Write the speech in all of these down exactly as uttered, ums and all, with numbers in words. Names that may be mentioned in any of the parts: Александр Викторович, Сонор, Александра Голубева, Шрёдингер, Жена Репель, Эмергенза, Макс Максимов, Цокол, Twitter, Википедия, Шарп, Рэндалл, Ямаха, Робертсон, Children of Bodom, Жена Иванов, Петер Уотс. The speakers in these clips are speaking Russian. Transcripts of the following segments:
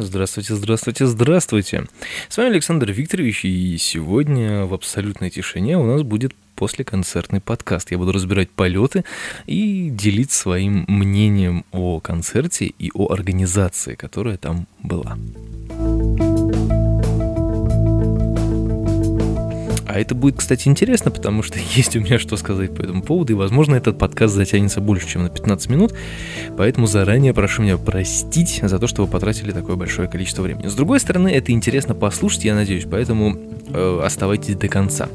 Здравствуйте, здравствуйте, здравствуйте! С вами Александр Викторович, и сегодня в абсолютной тишине у нас будет послеконцертный подкаст. Я буду разбирать полеты и делиться своим мнением о концерте и о организации, которая там была. А это будет, кстати, интересно, потому что есть у меня что сказать по этому поводу, и, возможно, этот подкаст затянется больше, чем на пятнадцать минут, поэтому заранее прошу меня простить за то, что вы потратили такое большое количество времени. С другой стороны, это интересно послушать, я надеюсь, поэтому э, оставайтесь до конца.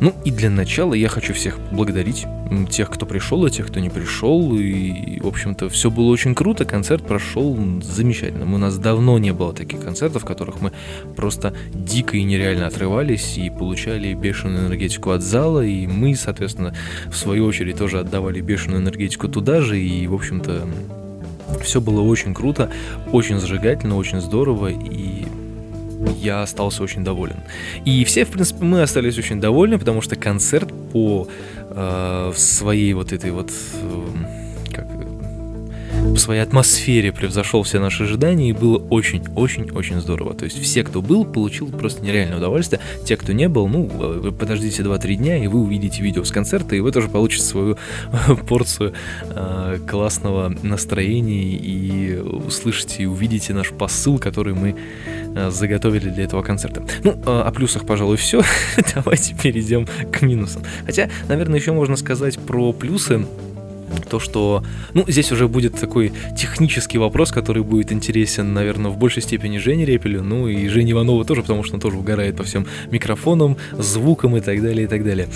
Ну и для начала я хочу всех поблагодарить, тех, кто пришел, и тех, кто не пришел, и, в общем-то, все было очень круто, концерт прошел замечательно. У нас давно не было таких концертов, в которых мы просто дико и нереально отрывались и получали бешеную энергетику от зала, и мы, соответственно, в свою очередь тоже отдавали бешеную энергетику туда же, и, в общем-то, все было очень круто, очень зажигательно, очень здорово, и... я остался очень доволен. И все, в принципе, мы остались очень довольны, потому что концерт по э, своей вот этой вот... Э, как, по своей атмосфере превзошел все наши ожидания, и было очень-очень-очень здорово. То есть все, кто был, получил просто нереальное удовольствие. Те, кто не был, ну, вы подождите два-три дня, и вы увидите видео с концерта, и вы тоже получите свою порцию э, классного настроения, и услышите, и увидите наш посыл, который мы э, заготовили для этого концерта. Ну, э, о плюсах, пожалуй, все. Давайте перейдем к минусам. Хотя, наверное, еще можно сказать про плюсы. То, что... Ну, здесь уже будет такой технический вопрос, который будет интересен, наверное, в большей степени Жене Репелю, ну и Жене Иванову тоже, потому что он тоже угорает по всем микрофонам, звукам и так далее, и так далее.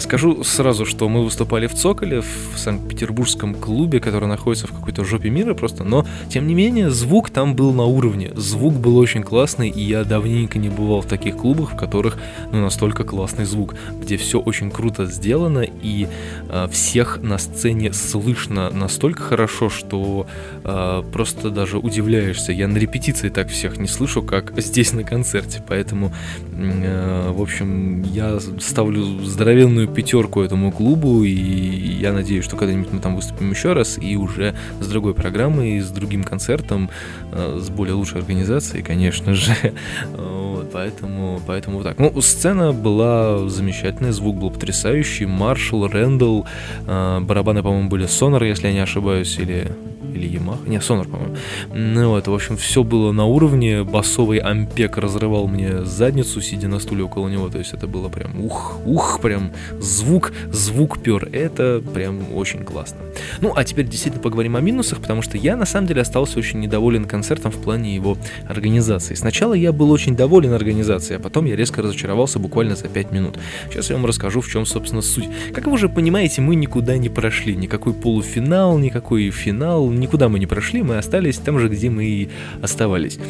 Скажу сразу, что мы выступали в Цоколе, в Санкт-Петербургском клубе, который находится в какой-то жопе мира просто, но, тем не менее, звук там был на уровне. Звук был очень классный, и я давненько не бывал в таких клубах, в которых ну, настолько классный звук, где все очень круто сделано, и э, всех на сцене слышно настолько хорошо, что э, просто даже удивляешься. Я на репетиции так всех не слышу, как здесь на концерте. Поэтому, э, в общем, я ставлю здоровенную пятерку этому клубу, и я надеюсь, что когда-нибудь мы там выступим еще раз, и уже с другой программой, с другим концертом, э, с более лучшей организацией, конечно же. Вот, поэтому, поэтому вот так. Ну, сцена была замечательная, звук был потрясающий. Маршал, Рэндалл, э, барабаны, по-моему, были Сонор, если я не ошибаюсь, или или Ямаха, не, Сонор, по-моему. Ну вот, в общем, все было на уровне, басовый ампек разрывал мне задницу, сидя на стуле около него, то есть это было прям ух, ух, прям звук, звук пер, это прям очень классно. Ну, а теперь действительно поговорим о минусах, потому что я, на самом деле, остался очень недоволен концертом в плане его организации. Сначала я был очень доволен организацией, а потом я резко разочаровался буквально за пять минут. Сейчас я вам расскажу, в чем, собственно, суть. Как вы уже понимаете, мы никуда не прошли, никакой полуфинал, никакой финал, никуда мы не прошли, мы остались там же, где мы и оставались.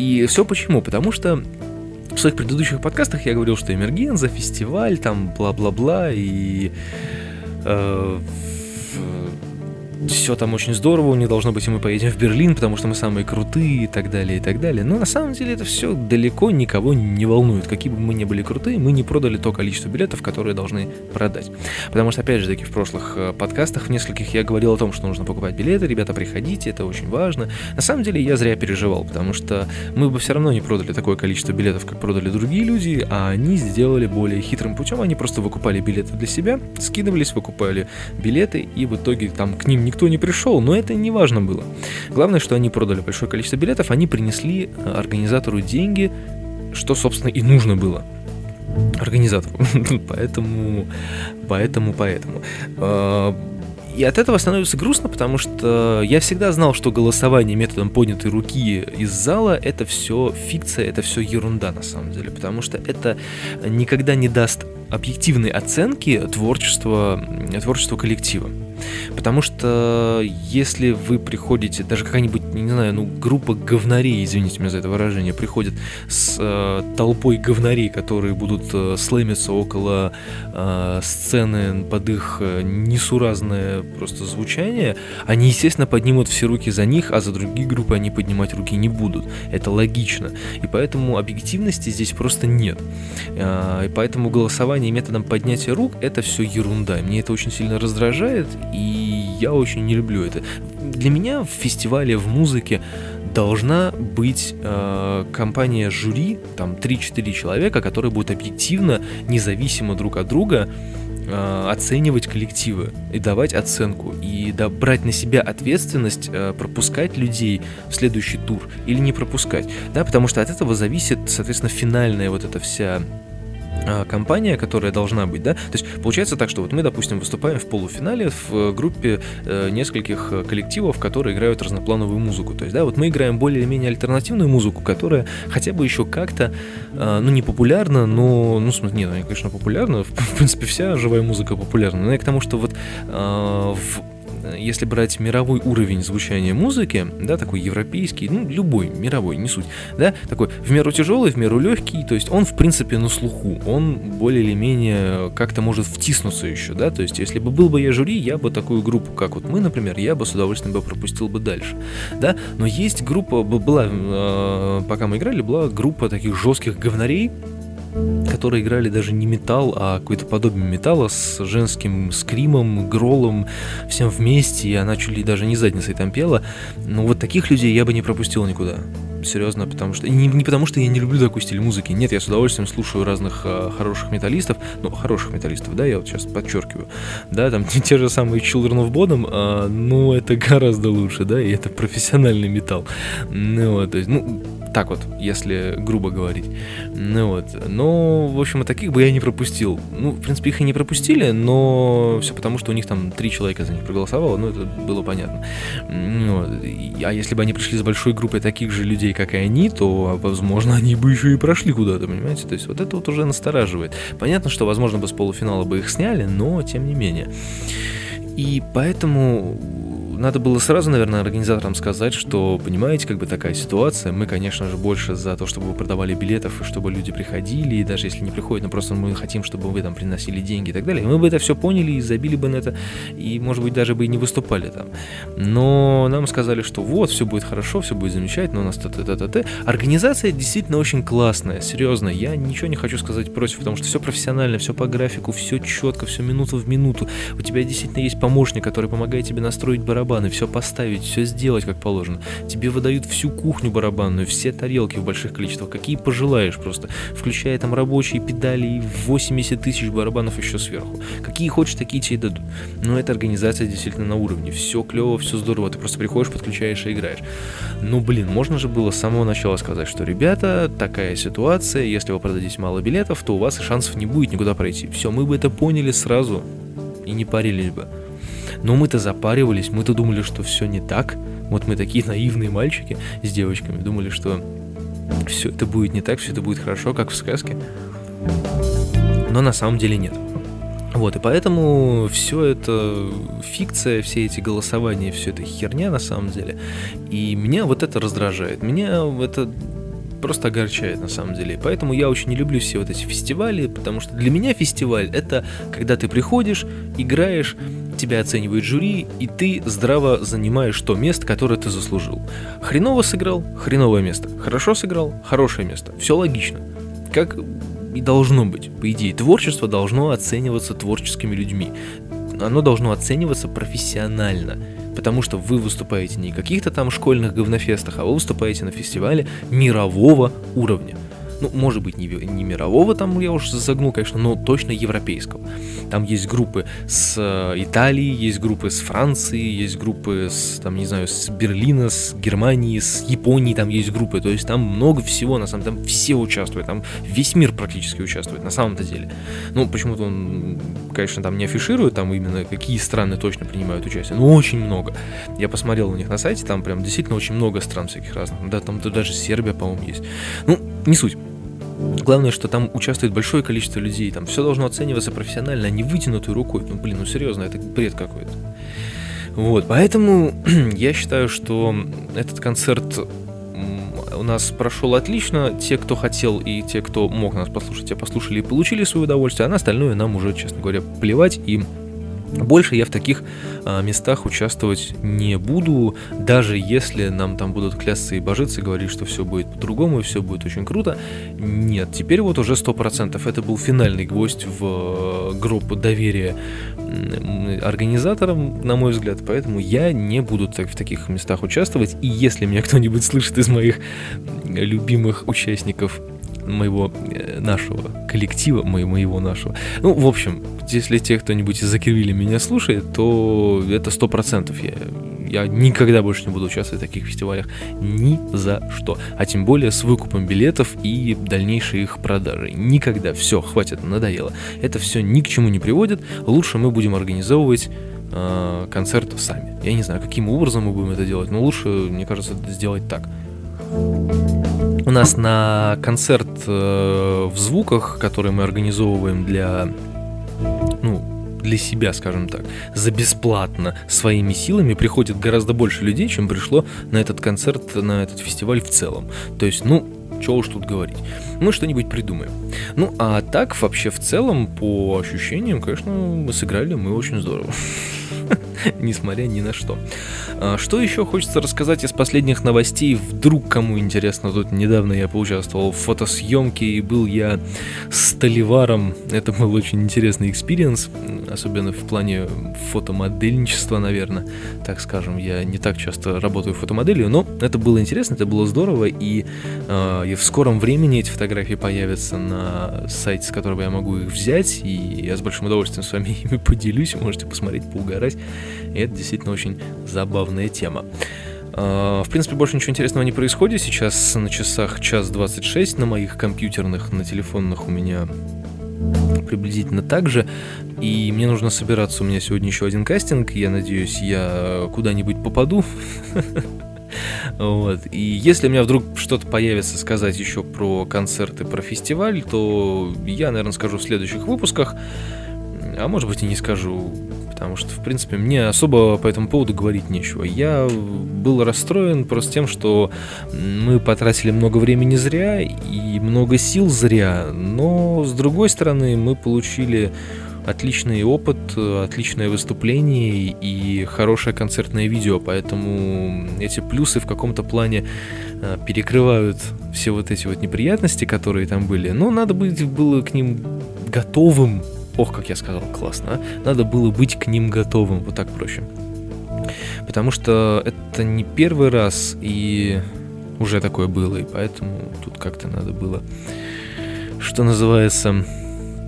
И все почему? Потому что в своих предыдущих подкастах я говорил, что Эмергенза, фестиваль, там бла-бла-бла, и э, все там очень здорово, не должно быть, и мы поедем в Берлин, потому что мы самые крутые, и так далее, и так далее. Но на самом деле это все далеко никого не волнует. Какие бы мы ни были крутые, мы не продали то количество билетов, которые должны продать. Потому что, опять же таки, в прошлых подкастах в нескольких я говорил о том, что нужно покупать билеты, ребята, приходите, это очень важно. На самом деле я зря переживал, потому что мы бы все равно не продали такое количество билетов, как продали другие люди, а они сделали более хитрым путем, они просто выкупали билеты для себя, скидывались, выкупали билеты, и в итоге там к ним никто не пришел, но это не важно было. Главное, что они продали большое количество билетов, они принесли организатору деньги, что, собственно, и нужно было организатору. Поэтому, поэтому, поэтому... И от этого становится грустно, потому что я всегда знал, что голосование методом поднятой руки из зала — это все фикция, это все ерунда на самом деле, потому что это никогда не даст объективной оценки творчества, творчества коллектива. Потому что если вы приходите, даже какая-нибудь, не знаю, ну, группа говнарей, извините меня за это выражение, приходит с э, толпой говнарей, которые будут э, слэмиться около э, сцены под их э, несуразное просто звучание, они, естественно, поднимут все руки за них, а за другие группы они поднимать руки не будут. Это логично. И поэтому объективности здесь просто нет. Э, и поэтому голосование методом поднятия рук — это все ерунда. Мне это очень сильно раздражает, и я очень не люблю это. Для меня в фестивале, в музыке должна быть э, компания жюри, там три-четыре человека, которые будут объективно, независимо друг от друга э, оценивать коллективы и давать оценку, и да, брать на себя ответственность, э, пропускать людей в следующий тур или не пропускать, да, потому что от этого зависит, соответственно, финальная вот эта вся компания, которая должна быть, да, то есть получается так, что вот мы, допустим, выступаем в полуфинале в группе э, нескольких коллективов, которые играют разноплановую музыку, то есть, да, вот мы играем более-менее альтернативную музыку, которая хотя бы еще как-то, э, ну, не популярна, но, ну, не, она, конечно, популярна, в, в принципе, вся живая музыка популярна, но я к тому, что вот э, в если брать мировой уровень звучания музыки, да, такой европейский, ну, любой, мировой, не суть, да, такой в меру тяжелый, в меру легкий, то есть он, в принципе, на слуху, он более или менее как-то может втиснуться еще, да, то есть если бы был бы я жюри, я бы такую группу, как вот мы, например, я бы с удовольствием бы пропустил бы дальше, да, но есть группа, была, э, пока мы играли, была группа таких жестких говнарей, которые играли даже не металл, а какое-то подобие металла с женским скримом, гролом, всем вместе, и она чуть ли даже не задницей там пела. Но вот таких людей я бы не пропустил никуда. Серьезно, потому что... Не, не потому что я не люблю такой стиль музыки. Нет, я с удовольствием слушаю разных э, хороших металлистов. Ну, хороших металлистов, да, я вот сейчас подчеркиваю. Да, там те, те же самые Children of Bodom, э, но это гораздо лучше, да, и это профессиональный металл. Ну, вот, то есть, ну, так вот, если грубо говорить. Ну, вот. Но, в общем, и таких бы я не пропустил. Ну, в принципе, их и не пропустили, но все потому, что у них там три человека за них проголосовало, ну, это было понятно. Ну, вот. А если бы они пришли с большой группой таких же людей, как и они, то, возможно, они бы еще и прошли куда-то, понимаете? То есть вот это вот уже настораживает. Понятно, что, возможно, бы с полуфинала бы их сняли, но тем не менее. И поэтому надо было сразу, наверное, организаторам сказать, что, понимаете, как бы такая ситуация, мы, конечно же, больше за то, чтобы вы продавали билетов, и чтобы люди приходили, и даже если не приходят, но просто мы хотим, чтобы вы там приносили деньги и так далее, мы бы это все поняли и забили бы на это, и, может быть, даже бы и не выступали там. Но нам сказали, что вот, все будет хорошо, все будет замечательно, у нас т-т-т-т-т. Организация действительно очень классная, серьезно, я ничего не хочу сказать против, потому что все профессионально, все по графику, все четко, все минуту в минуту, у тебя действительно есть помощник, который помогает тебе настроить барабан, все поставить, все сделать как положено. Тебе выдают всю кухню барабанную, все тарелки в больших количествах, какие пожелаешь просто, включая там рабочие педали и восемьдесят тысяч барабанов еще сверху. Какие хочешь, такие тебе дадут. Но эта организация действительно на уровне. Все клево, все здорово, ты просто приходишь, подключаешь и играешь. Ну, блин, можно же было с самого начала сказать, что, ребята, такая ситуация, если вы продадите мало билетов, то у вас шансов не будет никуда пройти. Все, мы бы это поняли сразу и не парились бы. Но мы-то запаривались, мы-то думали, что все не так. Вот мы такие наивные мальчики с девочками думали, что все это будет не так, все это будет хорошо, как в сказке. Но на самом деле нет. Вот, и поэтому все это фикция, все эти голосования, все это херня на самом деле. И меня вот это раздражает. Меня это... просто огорчает на самом деле. Поэтому я очень не люблю все вот эти фестивали, потому что для меня фестиваль — это когда ты приходишь, играешь, тебя оценивает жюри, и ты здраво занимаешь то место, которое ты заслужил. Хреново сыграл — хреновое место. Хорошо сыграл — хорошее место. Все логично. Как и должно быть. По идее, творчество должно оцениваться творческими людьми. Оно должно оцениваться профессионально. Потому что вы выступаете не в каких-то там школьных говнофестах, а вы выступаете на фестивале мирового уровня. Ну, может быть, не, не мирового, там я уж загнул, конечно, но точно европейского. Там есть группы с Италии, есть группы с Франции, есть группы с, там, не знаю, с Берлина, с Германии, с Японии, там есть группы. То есть там много всего, на самом деле, там все участвуют, там весь мир практически участвует, на самом-то деле. Ну, почему-то он, конечно, там не афиширует, там именно какие страны точно принимают участие, но очень много. Я посмотрел у них на сайте, там прям действительно очень много стран всяких разных. Да, там даже Сербия, по-моему, есть. Ну, не суть. Главное, что там участвует большое количество людей, там все должно оцениваться профессионально, а не вытянутой рукой. Ну, блин, ну серьезно, это бред какой-то. Вот, поэтому я считаю, что этот концерт у нас прошел отлично. Те, кто хотел и те, кто мог нас послушать, те послушали и получили свое удовольствие, а на остальное нам уже, честно говоря, плевать, и Больше я в таких местах участвовать не буду, даже если нам там будут клясться и божиться, говорить, что все будет по-другому, и все будет очень круто. Нет, теперь вот уже сто процентов это был финальный гвоздь в гроб доверия организаторам, на мой взгляд, поэтому я не буду так, в таких местах участвовать, и если меня кто-нибудь слышит из моих любимых участников моего нашего коллектива, моего нашего. Ну, в общем, если те кто-нибудь из Закирвиля меня слушает, то это сто процентов. Я, я никогда больше не буду участвовать в таких фестивалях. Ни за что. А тем более с выкупом билетов и дальнейшей их продажей. Никогда. Все, хватит, надоело. Это все ни к чему не приводит. Лучше мы будем организовывать э, концерт сами. Я не знаю, каким образом мы будем это делать, но лучше, мне кажется, сделать так. У нас на концерт э, в звуках, который мы организовываем для, ну, для себя, скажем так, за бесплатно, своими силами, приходит гораздо больше людей, чем пришло на этот концерт, на этот фестиваль в целом. То есть, ну, чего уж тут говорить. Мы что-нибудь придумаем. Ну, а так, вообще, в целом, по ощущениям, конечно, мы сыграли мы очень здорово. Несмотря ни на что. Что еще хочется рассказать из последних новостей? Вдруг кому интересно, тут недавно я поучаствовал в фотосъемке, и был я столеваром. Это был очень интересный экспириенс, особенно в плане фотомодельничества, наверное. Так скажем, я не так часто работаю фотомоделью, но это было интересно, это было здорово, и, э, и в скором времени эти фотографии появятся на сайте, с которого я могу их взять, и я с большим удовольствием с вами ими поделюсь, можете посмотреть, поугарать. И это действительно очень забавная тема. В принципе, больше ничего интересного не происходит. Сейчас на часах час двадцать шесть. На моих компьютерных, на телефонных у меня приблизительно так же. И мне нужно собираться. У меня сегодня еще один кастинг. Я надеюсь, я куда-нибудь попаду. Вот. И если у меня вдруг что-то появится сказать еще про концерты, про фестиваль, то я, наверное, скажу в следующих выпусках. А может быть и не скажу, потому что, в принципе, мне особо по этому поводу говорить нечего. Я был расстроен просто тем, что мы потратили много времени зря и много сил зря, но, с другой стороны, мы получили отличный опыт, отличное выступление и хорошее концертное видео, поэтому эти плюсы в каком-то плане перекрывают все вот эти вот неприятности, которые там были, но надо быть было к ним готовым. Ох, как я сказал, классно, а? Надо было быть к ним готовым, вот так проще. Потому что это не первый раз, и уже такое было, и поэтому тут как-то надо было, что называется,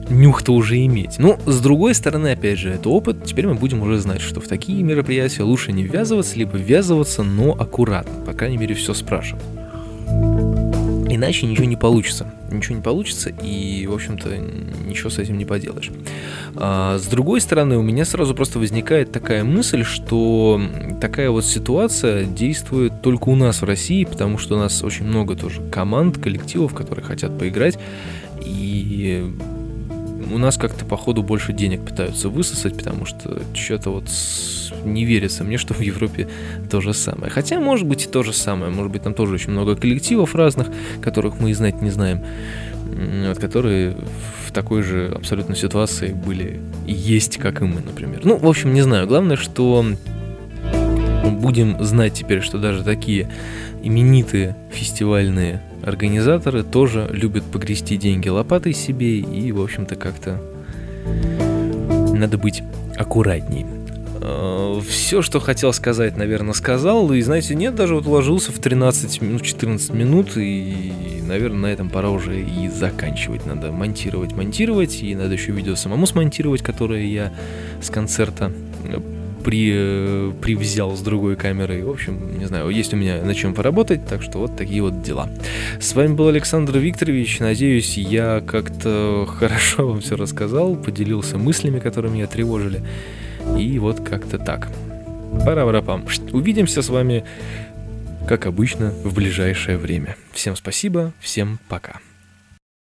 нюх-то уже иметь. Но, с другой стороны, опять же, это опыт, теперь мы будем уже знать, что в такие мероприятия лучше не ввязываться, либо ввязываться, но аккуратно, по крайней мере, все спрашивать. Иначе ничего не получится. Ничего не получится, и, в общем-то, ничего с этим не поделаешь. А, с другой стороны, у меня сразу просто возникает такая мысль, что такая вот ситуация действует только у нас в России, потому что у нас очень много тоже команд, коллективов, которые хотят поиграть, и у нас как-то, походу, больше денег пытаются высосать, потому что что-то вот не верится мне, что в Европе то же самое. Хотя, может быть, и то же самое. Может быть, там тоже очень много коллективов разных, которых мы и знать не знаем, вот, которые в такой же абсолютной ситуации были и есть, как и мы, например. Ну, в общем, не знаю. Главное, что будем знать теперь, что даже такие именитые фестивальные организаторы тоже любят погрести деньги лопатой себе, и, в общем-то, как-то надо быть аккуратней. Все, что хотел сказать, наверное, сказал. И, знаете, нет, даже вот уложился в тринадцать минут, четырнадцать минут. И, наверное, на этом пора уже и заканчивать. Надо монтировать, монтировать. И надо еще видео самому смонтировать, которое я с концерта при, привзял с другой камеры. В общем, не знаю, есть у меня над чем поработать. Так что вот такие вот дела. С вами был Александр Викторович. Надеюсь, я как-то хорошо вам все рассказал, поделился мыслями, которые меня тревожили. И вот как-то так. Пара-пара-пам. Увидимся с вами, как обычно, в ближайшее время. Всем спасибо, всем пока.